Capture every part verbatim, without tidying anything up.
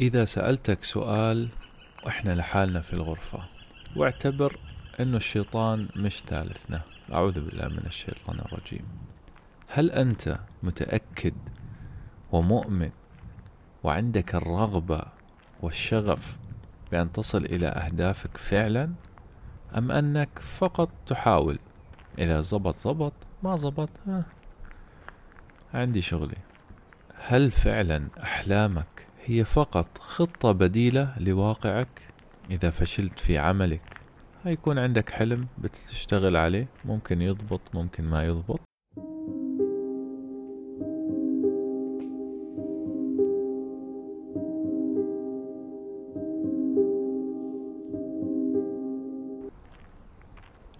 إذا سألتك سؤال وإحنا لحالنا في الغرفة، واعتبر أنه الشيطان مش ثالثنا، أعوذ بالله من الشيطان الرجيم، هل أنت متأكد ومؤمن وعندك الرغبة والشغف بأن تصل إلى أهدافك فعلا، أم أنك فقط تحاول؟ إذا زبط زبط، ما زبط آه. عندي شغلي. هل فعلا أحلامك هي فقط خطة بديلة لواقعك؟ إذا فشلت في عملك هيكون عندك حلم بتشتغل عليه، ممكن يضبط ممكن ما يضبط.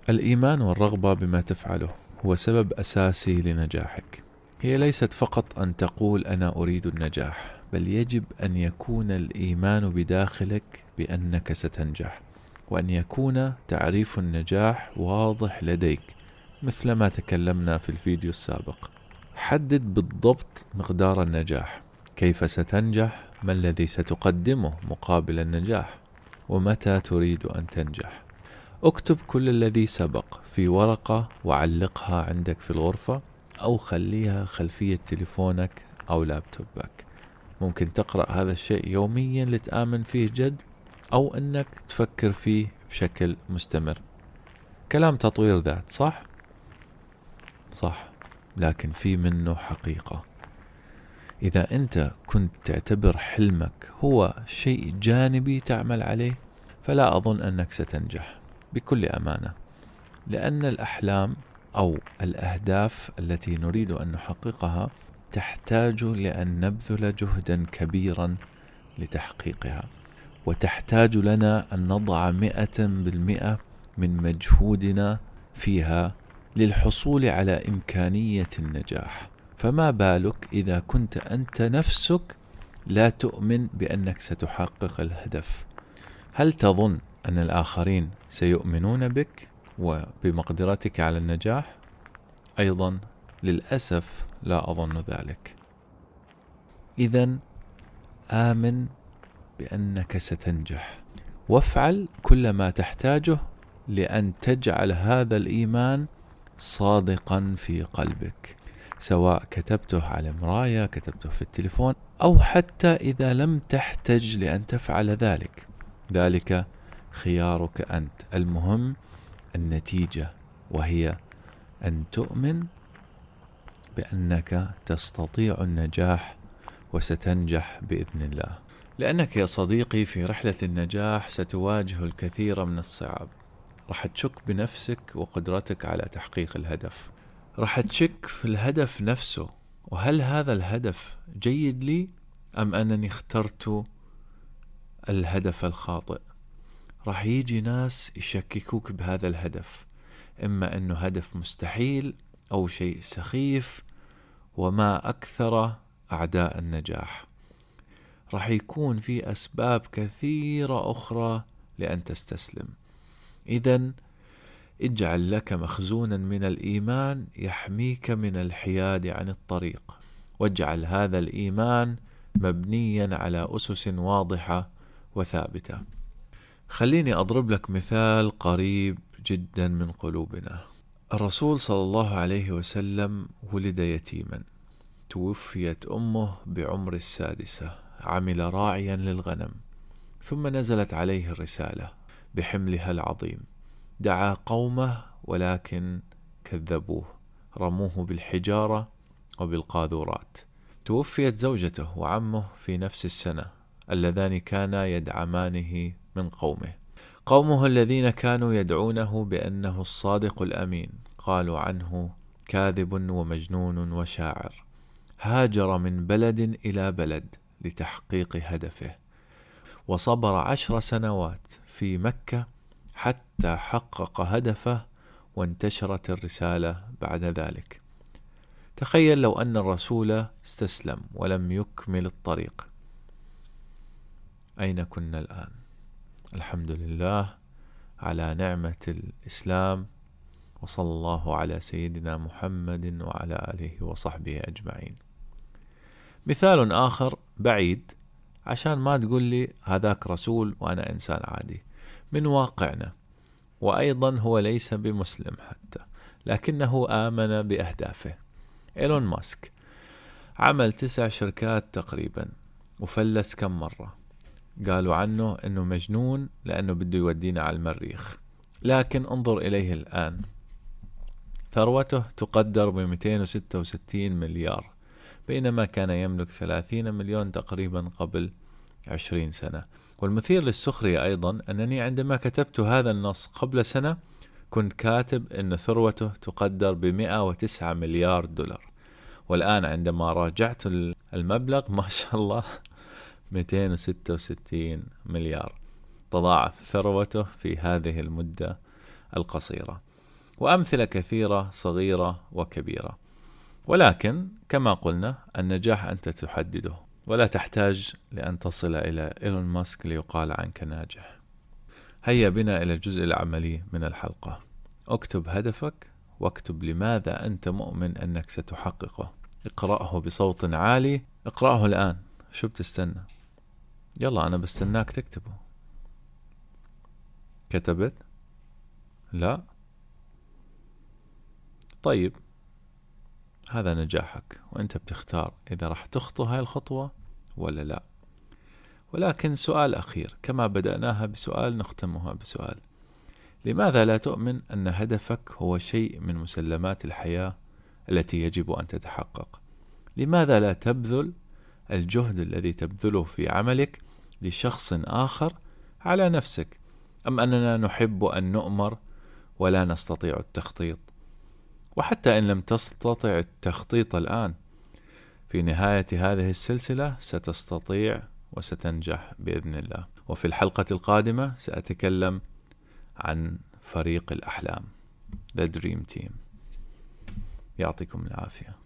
الإيمان والرغبة بما تفعله هو سبب أساسي لنجاحك. هي ليست فقط أن تقول أنا أريد النجاح، بل يجب أن يكون الإيمان بداخلك بأنك ستنجح، وأن يكون تعريف النجاح واضح لديك مثل ما تكلمنا في الفيديو السابق. حدد بالضبط مقدار النجاح، كيف ستنجح، ما الذي ستقدمه مقابل النجاح، ومتى تريد أن تنجح. اكتب كل الذي سبق في ورقة وعلقها عندك في الغرفة، أو خليها خلفية تليفونك أو لابتوبك. ممكن تقرأ هذا الشيء يوميا لتآمن فيه جد، أو أنك تفكر فيه بشكل مستمر. كلام تطوير ذات صح؟ صح، لكن في منه حقيقة. إذا أنت كنت تعتبر حلمك هو شيء جانبي تعمل عليه، فلا أظن أنك ستنجح بكل أمانة، لأن الأحلام أو الأهداف التي نريد أن نحققها تحتاج لأن نبذل جهدا كبيرا لتحقيقها، وتحتاج لنا أن نضع مئة بالمئة من مجهودنا فيها للحصول على إمكانية النجاح. فما بالك إذا كنت أنت نفسك لا تؤمن بأنك ستحقق الهدف؟ هل تظن أن الآخرين سيؤمنون بك وبمقدرتك على النجاح؟ أيضا للأسف لا أظن ذلك. إذن آمن بأنك ستنجح، وافعل كل ما تحتاجه لأن تجعل هذا الإيمان صادقا في قلبك، سواء كتبته على مراية، كتبته في التليفون، أو حتى إذا لم تحتج لأن تفعل ذلك، ذلك خيارك أنت. المهم النتيجة، وهي أن تؤمن بأنك تستطيع النجاح وستنجح بإذن الله. لأنك يا صديقي في رحلة النجاح ستواجه الكثير من الصعاب. راح تشك بنفسك وقدرتك على تحقيق الهدف، راح تشك في الهدف نفسه، وهل هذا الهدف جيد لي أم أنني اخترت الهدف الخاطئ. راح يجي ناس يشككوك بهذا الهدف، إما أنه هدف مستحيل أو شيء سخيف، وما أكثر أعداء النجاح. راح يكون في أسباب كثيرة أخرى لأن تستسلم. إذن اجعل لك مخزونا من الإيمان يحميك من الحياد عن الطريق، واجعل هذا الإيمان مبنيا على أسس واضحة وثابتة. خليني أضرب لك مثال قريب جدا من قلوبنا. الرسول صلى الله عليه وسلم ولد يتيما، توفيت أمه بعمر السادسة، عمل راعيا للغنم، ثم نزلت عليه الرسالة بحملها العظيم. دعا قومه ولكن كذبوه، رموه بالحجارة وبالقاذورات. توفيت زوجته وعمه في نفس السنة، اللذان كانا يدعمانه من قومه. قومه الذين كانوا يدعونه بأنه الصادق الأمين قالوا عنه كاذب ومجنون وشاعر. هاجر من بلد إلى بلد لتحقيق هدفه، وصبر عشر سنوات في مكة حتى حقق هدفه وانتشرت الرسالة بعد ذلك. تخيل لو أن الرسول استسلم ولم يكمل الطريق، أين كنا الآن؟ الحمد لله على نعمة الإسلام، وصلى الله على سيدنا محمد وعلى آله وصحبه أجمعين. مثال آخر بعيد عشان ما تقول لي هذاك رسول وأنا إنسان عادي من واقعنا. وأيضا هو ليس بمسلم حتى، لكنه آمن بأهدافه. إيلون ماسك عمل تسع شركات تقريبا وفلس كم مرة، قالوا عنه أنه مجنون لأنه بده يودينا على المريخ، لكن انظر إليه الآن، ثروته تقدر ب مئتين وستة وستين مليار، بينما كان يملك ثلاثين مليون تقريبا قبل عشرين سنة. والمثير للسخرية أيضا أنني عندما كتبت هذا النص قبل سنة كنت كاتب أن ثروته تقدر ب مئة وتسعة مليار دولار، والآن عندما راجعت المبلغ ما شاء الله مئتين وستة وستين مليار، تضاعف ثروته في هذه المدة القصيرة، وأمثلة كثيرة صغيرة وكبيرة. ولكن كما قلنا النجاح أنت تحدده، ولا تحتاج لأن تصل إلى إيلون ماسك ليقال عنك ناجح. هيا بنا إلى الجزء العملي من الحلقة. اكتب هدفك واكتب لماذا أنت مؤمن أنك ستحققه. اقرأه بصوت عالي، اقرأه الآن، شو بتستنى؟ يلا أنا بستناك تكتبه. كتبت؟ لا؟ طيب، هذا نجاحك وأنت بتختار إذا راح تخطو هاي الخطوة ولا لا. ولكن سؤال أخير، كما بدأناها بسؤال نختمها بسؤال، لماذا لا تؤمن أن هدفك هو شيء من مسلمات الحياة التي يجب أن تتحقق؟ لماذا لا تبذل الجهد الذي تبذله في عملك لشخص آخر على نفسك؟ أم أننا نحب أن نؤمر ولا نستطيع التخطيط؟ وحتى إن لم تستطع التخطيط الآن، في نهاية هذه السلسلة ستستطيع وستنجح بإذن الله. وفي الحلقة القادمة سأتكلم عن فريق الأحلام The Dream Team. يعطيكم العافية.